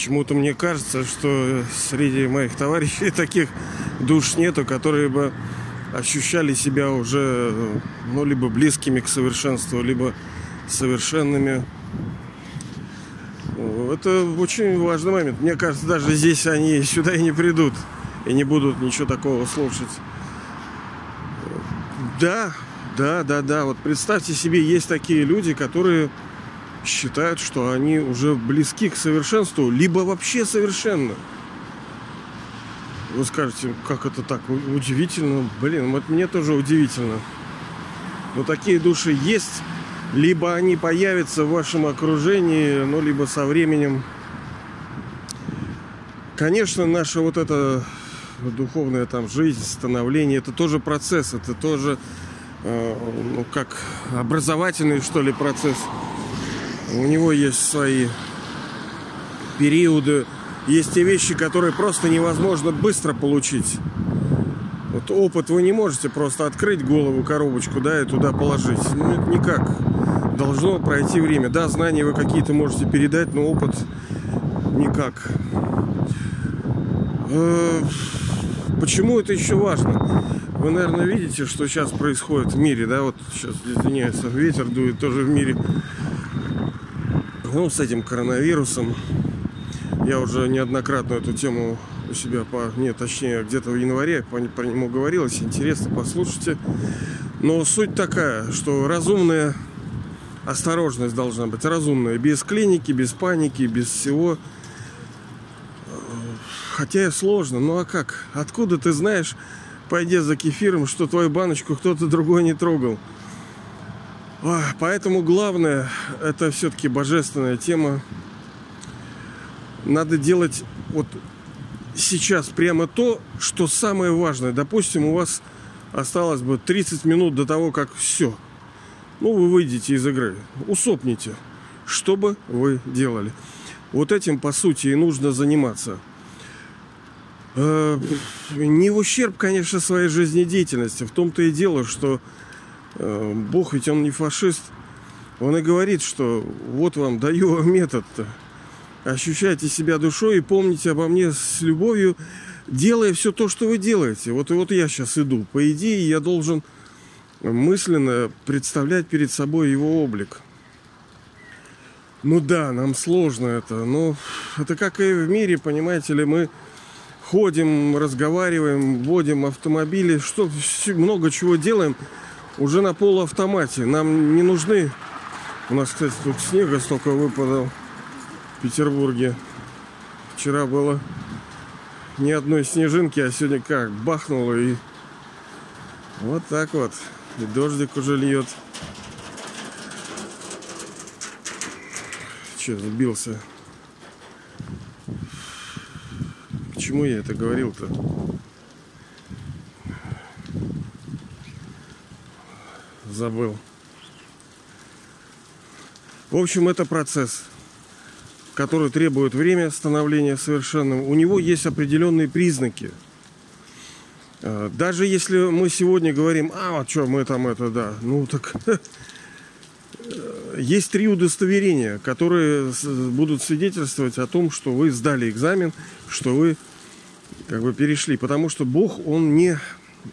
Почему-то мне кажется, что среди моих товарищей таких душ нету, которые бы ощущали себя уже, ну, либо близкими к совершенству, либо совершенными. Это очень важный момент. Мне кажется, даже здесь они сюда и не придут, и не будут ничего такого слушать. Да. Вот представьте себе, есть такие люди, которые считают, что они уже близки к совершенству, либо вообще совершенно. Вы скажете, как это так? Удивительно. Блин, вот мне тоже удивительно. Но такие души есть. Либо они появятся в вашем окружении, ну, либо со временем. Конечно, наша вот эта духовная там жизнь, становление, это тоже процесс, это тоже, ну, как образовательный, что ли, процесс. У него есть свои периоды, есть те вещи, которые просто невозможно быстро получить. Вот опыт вы не можете просто открыть голову, коробочку, да, и туда положить. Ну, это никак. Должно пройти время. Да, знания вы какие-то можете передать, но опыт никак. Почему это еще важно? Вы, наверное, видите, что сейчас происходит в мире, да, вот сейчас, извиняюсь, ветер дует тоже в мире. Ну, с этим коронавирусом. Я уже неоднократно эту тему у себя где-то в январе про него говорилось, интересно, послушайте. Но суть такая, что разумная осторожность должна быть, разумная, без клиники, без паники, без всего. Хотя сложно, ну а как? Откуда ты знаешь, пойдя за кефиром, что твою баночку кто-то другой не трогал? Поэтому главное, это все-таки божественная тема. Надо делать вот сейчас прямо то, что самое важное. Допустим, у вас осталось бы 30 минут до того, как все. Ну, вы выйдете из игры, усопните. Что бы вы делали? Вот этим, по сути, и нужно заниматься. Не в ущерб, конечно, своей жизнедеятельности. В том-то и дело, что Бог, ведь он не фашист. Он и говорит, что вот вам даю метод-то. Ощущайте себя душой и помните обо мне с любовью, делая все то, что вы делаете. Вот и вот я сейчас иду. По идее, я должен мысленно представлять перед собой его облик. Ну да, нам сложно это, но это как и в мире, понимаете ли, мы ходим, разговариваем, водим автомобили, что много чего делаем уже на полуавтомате. Нам не нужны. У нас, кстати, тут снега столько выпадало. В Петербурге вчера было ни одной снежинки, а сегодня как бахнуло, и вот так вот, и дождик уже льет. Че, сбился? Почему я это говорил-то? Забыл. В общем, это процесс, который требует время становления совершенным. У него есть определенные признаки. Даже если мы сегодня говорим, вот что мы там это, да, ну так... Есть три удостоверения, которые будут свидетельствовать о том, что вы сдали экзамен, что вы как бы перешли. Потому что Бог, он не...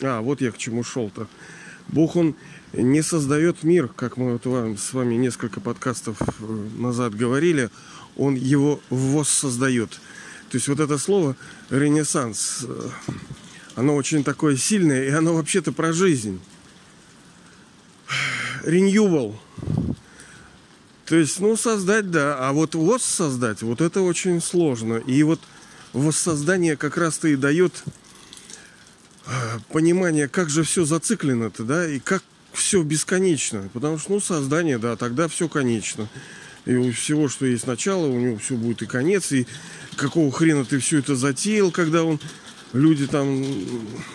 вот я к чему шел-то. Бог, он не создает мир, как мы вот с вами несколько подкастов назад говорили. Он его воссоздает. То есть вот это слово «ренессанс», оно очень такое сильное, и оно вообще-то про жизнь. Renewal. То есть, ну, создать, да, а вот воссоздать, вот это очень сложно. И вот воссоздание как раз-то и дает понимание, как же все зациклено-то, да, и как все бесконечно. Потому что, ну, создание, да, тогда все конечно. И у всего, что есть начало, у него все будет и конец. И какого хрена ты все это затеял, когда люди там...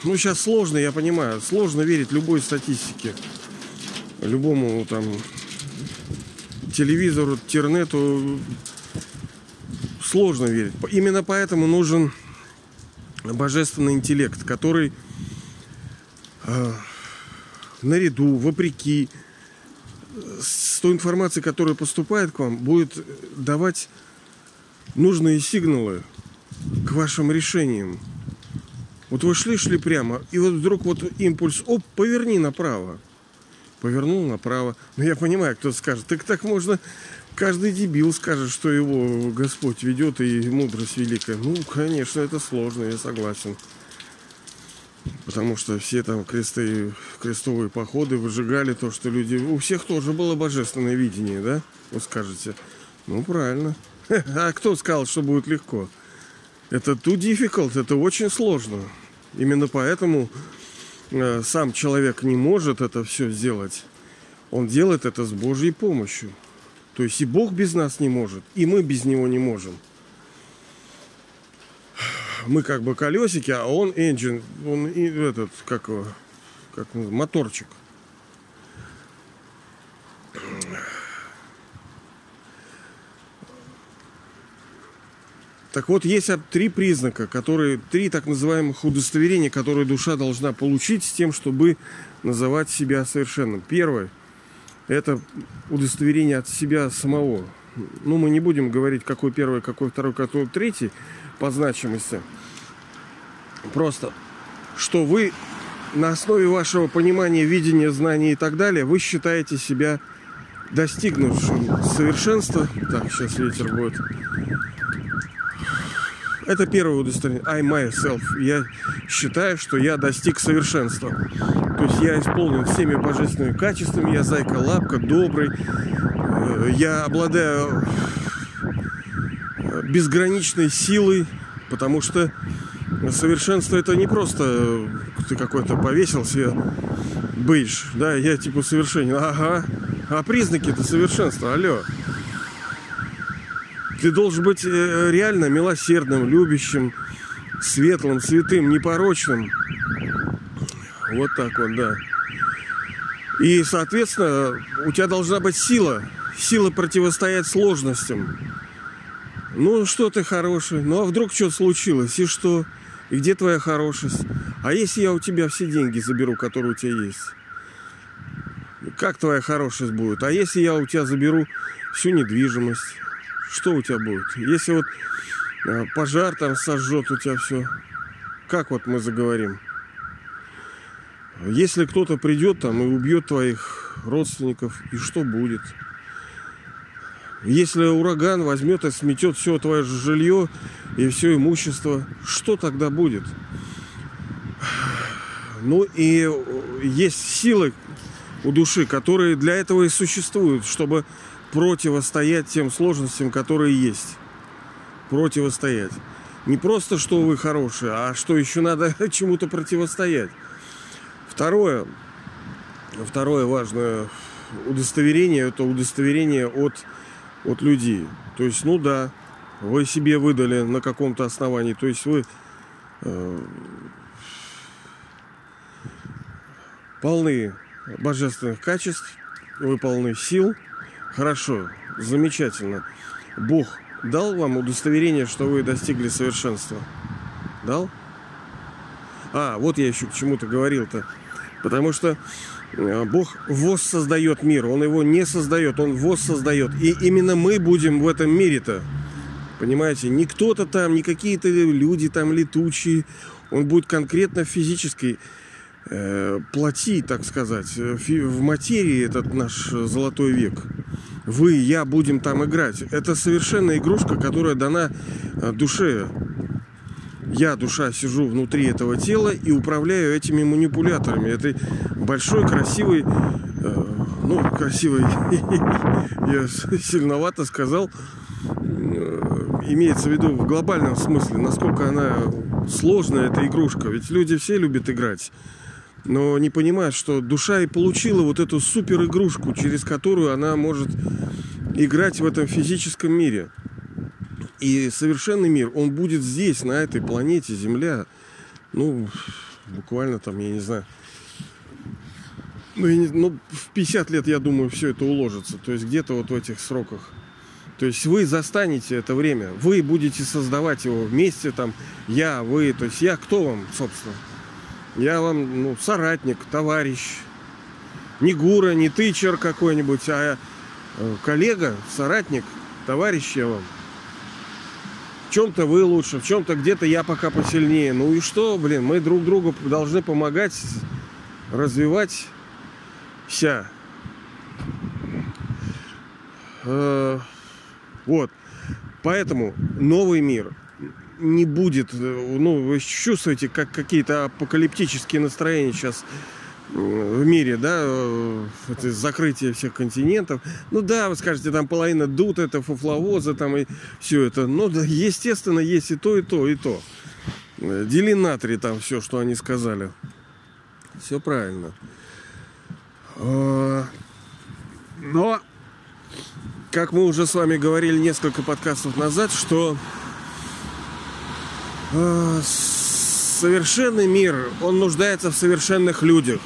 Ну, сейчас сложно, я понимаю. Сложно верить любой статистике. Любому там телевизору, интернету. Сложно верить. Именно поэтому нужен божественный интеллект, который наряду, вопреки... с той информацией, которая поступает к вам, будет давать нужные сигналы к вашим решениям. Вот вы шли прямо, и вот вдруг вот импульс, оп, поверни направо. Повернул направо. Но я понимаю, кто-то скажет, так можно, каждый дебил скажет, что его Господь ведет и мудрость великая. Ну, конечно, это сложно, я согласен. Потому что все там крестовые походы выжигали то, что люди... У всех тоже было божественное видение, да? Вы скажете, ну, правильно. А кто сказал, что будет легко? Это too difficult, это очень сложно. Именно поэтому сам человек не может это все сделать. Он делает это с Божьей помощью. То есть и Бог без нас не может, и мы без Него не можем. Мы как бы колесики, а он engine, он этот, как моторчик. Так вот, есть три признака, три так называемых удостоверения, которые душа должна получить с тем, чтобы называть себя совершенным. Первое – это удостоверение от себя самого. Ну, мы не будем говорить, какой первый, какой второй, какой третий по значимости. Просто, что вы на основе вашего понимания, видения, знаний и так далее, вы считаете себя достигнувшим совершенства. Так, сейчас ветер будет. Это первое удостоверение. I myself. Я считаю, что я достиг совершенства. То есть я исполнен всеми божественными качествами. Я зайка, лапка, добрый. Я обладаю безграничной силой. Потому что совершенство — это не просто ты какой-то повесил себе бейдж. Да, я типа совершенен. Ага. А признаки-то совершенства. Алло. Ты должен быть реально милосердным, любящим, светлым, святым, непорочным. Вот так вот, да. И, соответственно, у тебя должна быть сила. Сила противостоять сложностям. Ну, что ты хороший? Ну, а вдруг что случилось? И что? И где твоя хорошесть? А если я у тебя все деньги заберу, которые у тебя есть? Как твоя хорошесть будет? А если я у тебя заберу всю недвижимость? Что у тебя будет? Если вот пожар там сожжет у тебя все, как вот мы заговорим? Если кто-то придет там и убьет твоих родственников, и что будет? Если ураган возьмет и сметет все твое жилье и все имущество, что тогда будет? Ну и есть силы у души, которые для этого и существуют, чтобы противостоять тем сложностям, которые есть. Противостоять. Не просто, что вы хорошие, а что еще надо чему-то противостоять. Второе важное удостоверение, это удостоверение от людей. То есть, ну да, вы себе выдали на каком-то основании. То есть вы полны божественных качеств, вы полны сил. Хорошо, замечательно. Бог дал вам удостоверение, что вы достигли совершенства? Дал? А, вот я еще к чему-то говорил-то. Потому что Бог воссоздает мир. Он его не создает, он воссоздает. И именно мы будем в этом мире-то. Понимаете, не кто-то там, не какие-то люди там летучие. Он будет конкретно в физической плоти, так сказать, в материи этот наш золотой век. Вы и я будем там играть. Это совершенно игрушка, которая дана душе. Я, душа, сижу внутри этого тела и управляю этими манипуляторами. Этой большой, красивой... Ну, красивой... Я сильновато сказал. Имеется в виду в глобальном смысле, насколько она сложная, эта игрушка. Ведь люди все любят играть. Но не понимают, что душа и получила вот эту супер игрушку, через которую она может играть в этом физическом мире. И совершенный мир, он будет здесь, на этой планете Земля. Ну, буквально там, я не знаю, в 50 лет, я думаю, все это уложится. То есть где-то вот в этих сроках. То есть вы застанете это время. Вы будете создавать его вместе там. Я, вы, то есть я кто вам, собственно? Я вам, ну, соратник, товарищ. Не гура, не тычер какой-нибудь, а коллега, соратник, товарищ я вам. В чем-то вы лучше, в чем-то где-то я пока посильнее. Ну и что, блин, мы друг другу должны помогать, развивать вся. Вот. Поэтому новый мир не будет. Ну, вы чувствуете, как какие-то апокалиптические настроения сейчас в мире, да, это закрытие всех континентов. Ну да, вы скажете, там половина дут, это фуфловозы, там и все это. Ну да, естественно, есть и то, и то, и то. Дели на три там все, что они сказали. Все правильно. Но, как мы уже с вами говорили несколько подкастов назад, что совершенный мир, он нуждается в совершенных людях.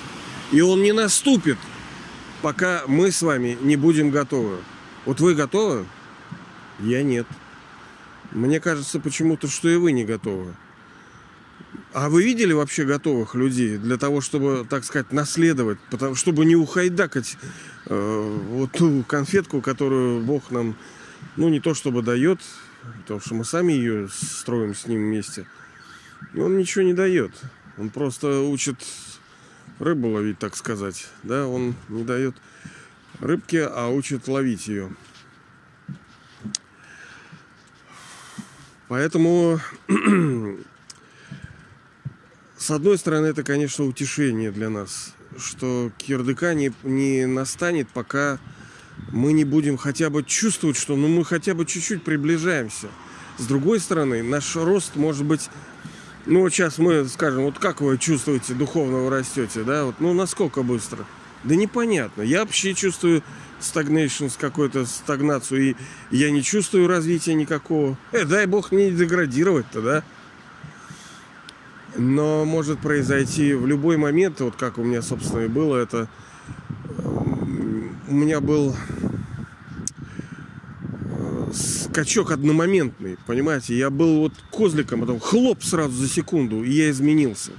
И он не наступит, пока мы с вами не будем готовы. Вот вы готовы? Я нет. Мне кажется почему-то, что и вы не готовы. А вы видели вообще готовых людей для того, чтобы, так сказать, наследовать, чтобы не ухайдакать вот ту конфетку, которую Бог нам, ну, не то чтобы дает, потому что мы сами ее строим с ним вместе. Он ничего не дает. Он просто учит рыбу ловить, так сказать. Да, он не дает рыбке, а учит ловить ее. Поэтому, с одной стороны, это, конечно, утешение для нас, что кирдыка не настанет, пока мы не будем хотя бы чувствовать, что, ну, мы хотя бы чуть-чуть приближаемся. С другой стороны, наш рост может быть. Ну, вот сейчас мы скажем, вот как вы чувствуете, духовно вы растете, да, вот, ну, насколько быстро? Да непонятно. Я вообще чувствую стагнацию, и я не чувствую развития никакого. Дай бог мне деградировать-то, да? Но может произойти в любой момент, вот как у меня, собственно, и было это. У меня был скачок одномоментный, понимаете? Я был вот козликом, потом хлоп сразу за секунду, и я изменился.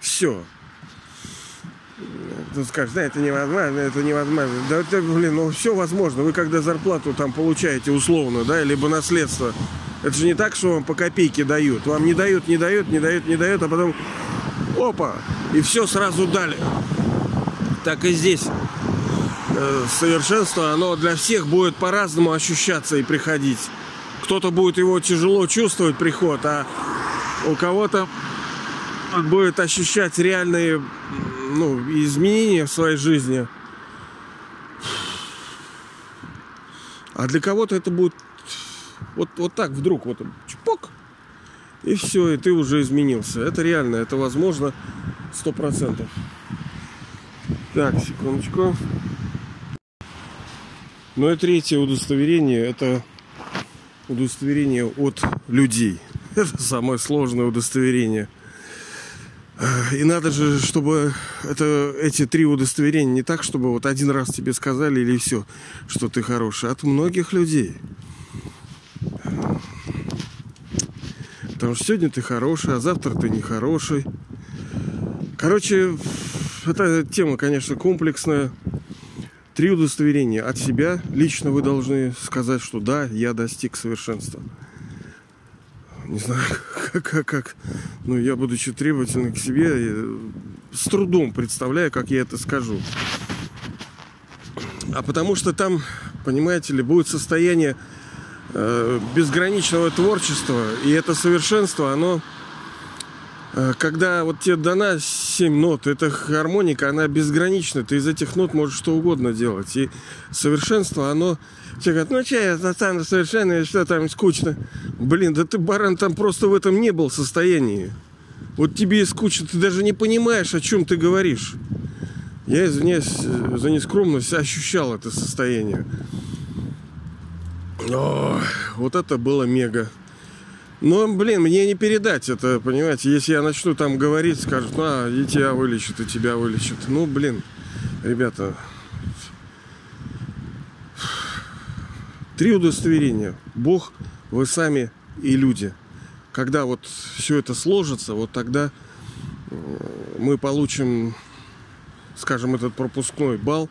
Все. Ты скажешь, да, это невозможно, это невозможно. Да, это, блин, ну все возможно. Вы когда зарплату там получаете условно, да, либо наследство, это же не так, что вам по копейке дают. Вам не дают, не дают, не дают, не дают, а потом опа, и все сразу дали. Так и здесь. Совершенство, оно для всех будет по-разному ощущаться и приходить. Кто-то будет его тяжело чувствовать, приход, а у кого-то он будет ощущать реальные, ну, изменения в своей жизни. А для кого-то это будет вот так вдруг, вот чпок, и все, и ты уже изменился. Это реально, это возможно 100%. Так, секундочку. Ну и третье удостоверение, это удостоверение от людей. Это самое сложное удостоверение. И надо же, чтобы эти три удостоверения не так, чтобы вот один раз тебе сказали или все, что ты хороший. От многих людей. Потому что сегодня ты хороший, а завтра ты не хороший. Короче, эта тема, конечно, комплексная. Три удостоверения от себя. Лично вы должны сказать, что да, я достиг совершенства. Не знаю, как. Но я, будучи требовательным к себе, с трудом представляю, как я это скажу. А потому что там, понимаете ли, будет состояние безграничного творчества. И это совершенство, оно... Когда вот тебе дана 7 нот, эта гармоника, она безгранична. Ты из этих нот можешь что угодно делать. И совершенство, оно... Тебе говорят, ну что, я стану совершенным, что там скучно. Блин, да ты, баран, там просто в этом не был состоянии. Вот тебе и скучно, ты даже не понимаешь, о чем ты говоришь. Я, извиняюсь за нескромность, ощущал это состояние. О, вот это было мега. Но, блин, мне не передать это, понимаете. Если я начну там говорить, скажут, и тебя вылечат, и тебя вылечат. Ну, блин, ребята. Три удостоверения. Бог, вы сами и люди. Когда вот все это сложится, вот тогда мы получим, скажем, этот пропускной балл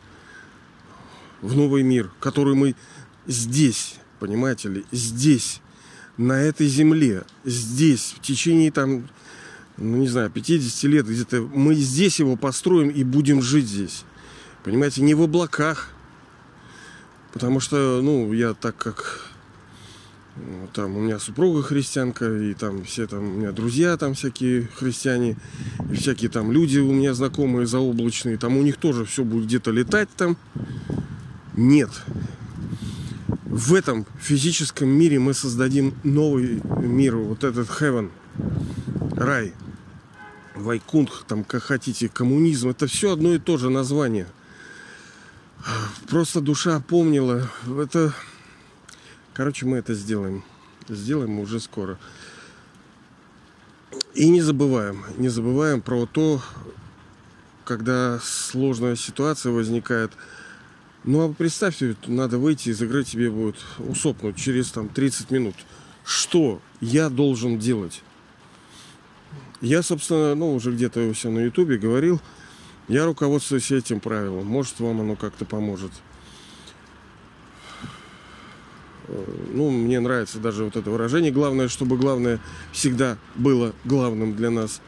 в новый мир, который мы здесь, понимаете ли, здесь. на этой земле, здесь, в течение там, ну, не знаю, 50 лет где-то, мы здесь его построим и будем жить здесь. Понимаете, не в облаках. Потому что, ну, я так как... Там у меня супруга христианка, и там все там у меня друзья там всякие христиане, и всякие там люди у меня знакомые заоблачные, там у них тоже все будет где-то летать там. Нет. В этом физическом мире мы создадим новый мир, вот этот heaven, рай, вайкунх, там как хотите, коммунизм, это все одно и то же название. Просто душа помнила, это... Короче, мы это сделаем. Сделаем уже скоро. И не забываем. Не забываем про то, когда сложная ситуация возникает. Ну, а представьте, надо выйти из игры, тебе будет усопнуть через там 30 минут. Что я должен делать? Я, собственно, ну, уже где-то у себя на ютубе говорил. Я руководствуюсь этим правилом. Может, вам оно как-то поможет. Ну, мне нравится даже вот это выражение. Главное, чтобы главное всегда было главным для нас.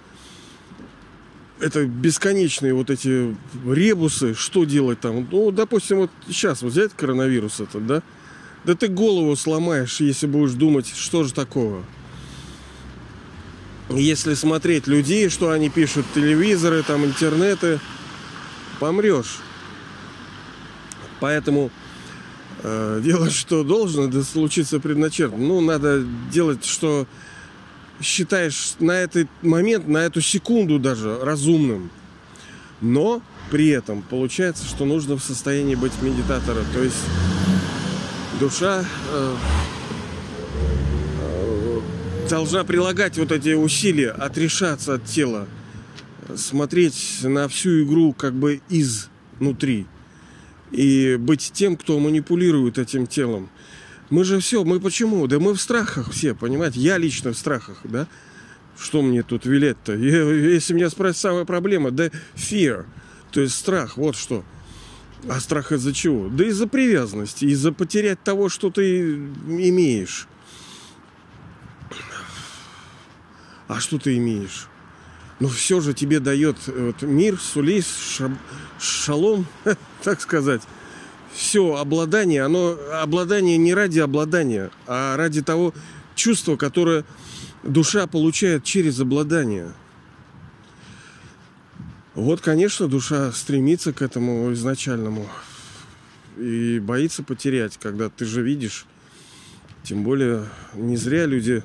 Это бесконечные вот эти ребусы. Что делать там? Ну, допустим, вот сейчас вот взять коронавирус этот, да? Да ты голову сломаешь, если будешь думать, что же такого. Если смотреть людей, что они пишут, телевизоры, там, интернеты, помрешь. Поэтому... делать, что должно, да случится предначертано. Ну, надо делать, что считаешь на этот момент, на эту секунду даже разумным. Но при этом получается, что нужно в состоянии быть медитатора. То есть душа должна прилагать вот эти усилия, отрешаться от тела, смотреть на всю игру как бы изнутри. И быть тем, кто манипулирует этим телом. Мы же все, мы почему? Да мы в страхах все, понимаете? Я лично в страхах, да? Что мне тут велеть-то? Если меня спросят, самая проблема, да fear, то есть страх, вот что. А страх из-за чего? Да из-за привязанности, из-за потерять того, что ты имеешь. А что ты имеешь? Но все же тебе дает вот, мир, сулейс, шалом, так сказать. Все обладание, оно обладание не ради обладания, а ради того чувства, которое душа получает через обладание. Вот, конечно, душа стремится к этому изначальному и боится потерять, когда ты же видишь. Тем более не зря люди...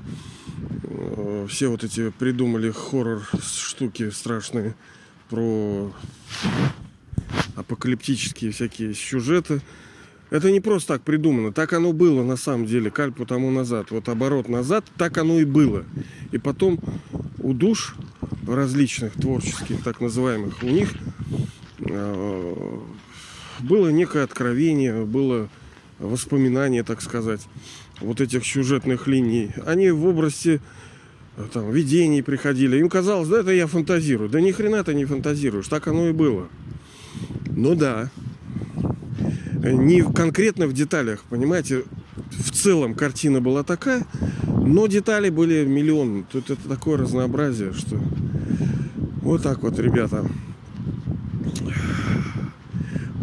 Все вот эти придумали хоррор-штуки страшные про апокалиптические всякие сюжеты. Это не просто так придумано. Так оно было на самом деле. Кальпу тому назад. Вот оборот назад. Так оно и было. И потом у душ различных творческих, так называемых, у них было некое откровение, было воспоминание, так сказать, вот этих сюжетных линий. Они в образе там видений приходили. Им казалось, да это я фантазирую. Да ни хрена ты не фантазируешь. Так оно и было. Ну да. Не конкретно в деталях, понимаете. В целом картина была такая, но детали были миллион. Тут это такое разнообразие, что... Вот так вот, ребята.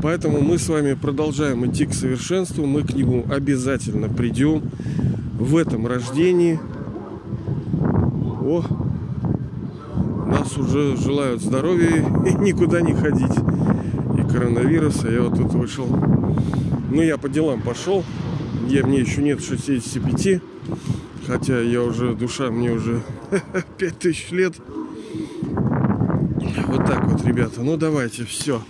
Поэтому мы с вами продолжаем идти к совершенству. Мы к нему обязательно придем в этом рождении. О, нас уже желают здоровья и никуда не ходить. И коронавируса. Я вот тут вышел. Ну, я по делам пошел. Мне еще нет 65. Хотя я уже, душа мне уже 5000 лет. Вот так вот, ребята. Ну, давайте, все.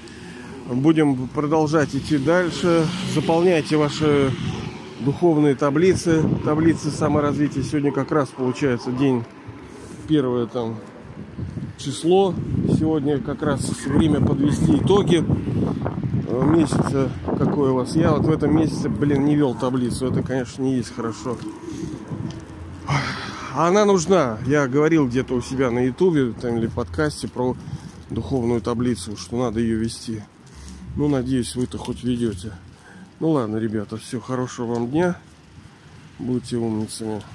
Будем продолжать идти дальше. Заполняйте ваши духовные таблицы. Таблицы саморазвития. Сегодня как раз получается день. Первое там число. Сегодня как раз время подвести итоги месяца. Какой у вас? Я вот в этом месяце, блин, не вел таблицу. Это, конечно, не есть хорошо. Она нужна. Я говорил где-то у себя на ютубе или подкасте про духовную таблицу, что надо ее вести. Ну, надеюсь, вы-то хоть ведете. Ну, ладно, ребята, все, хорошего вам дня. Будьте умницами.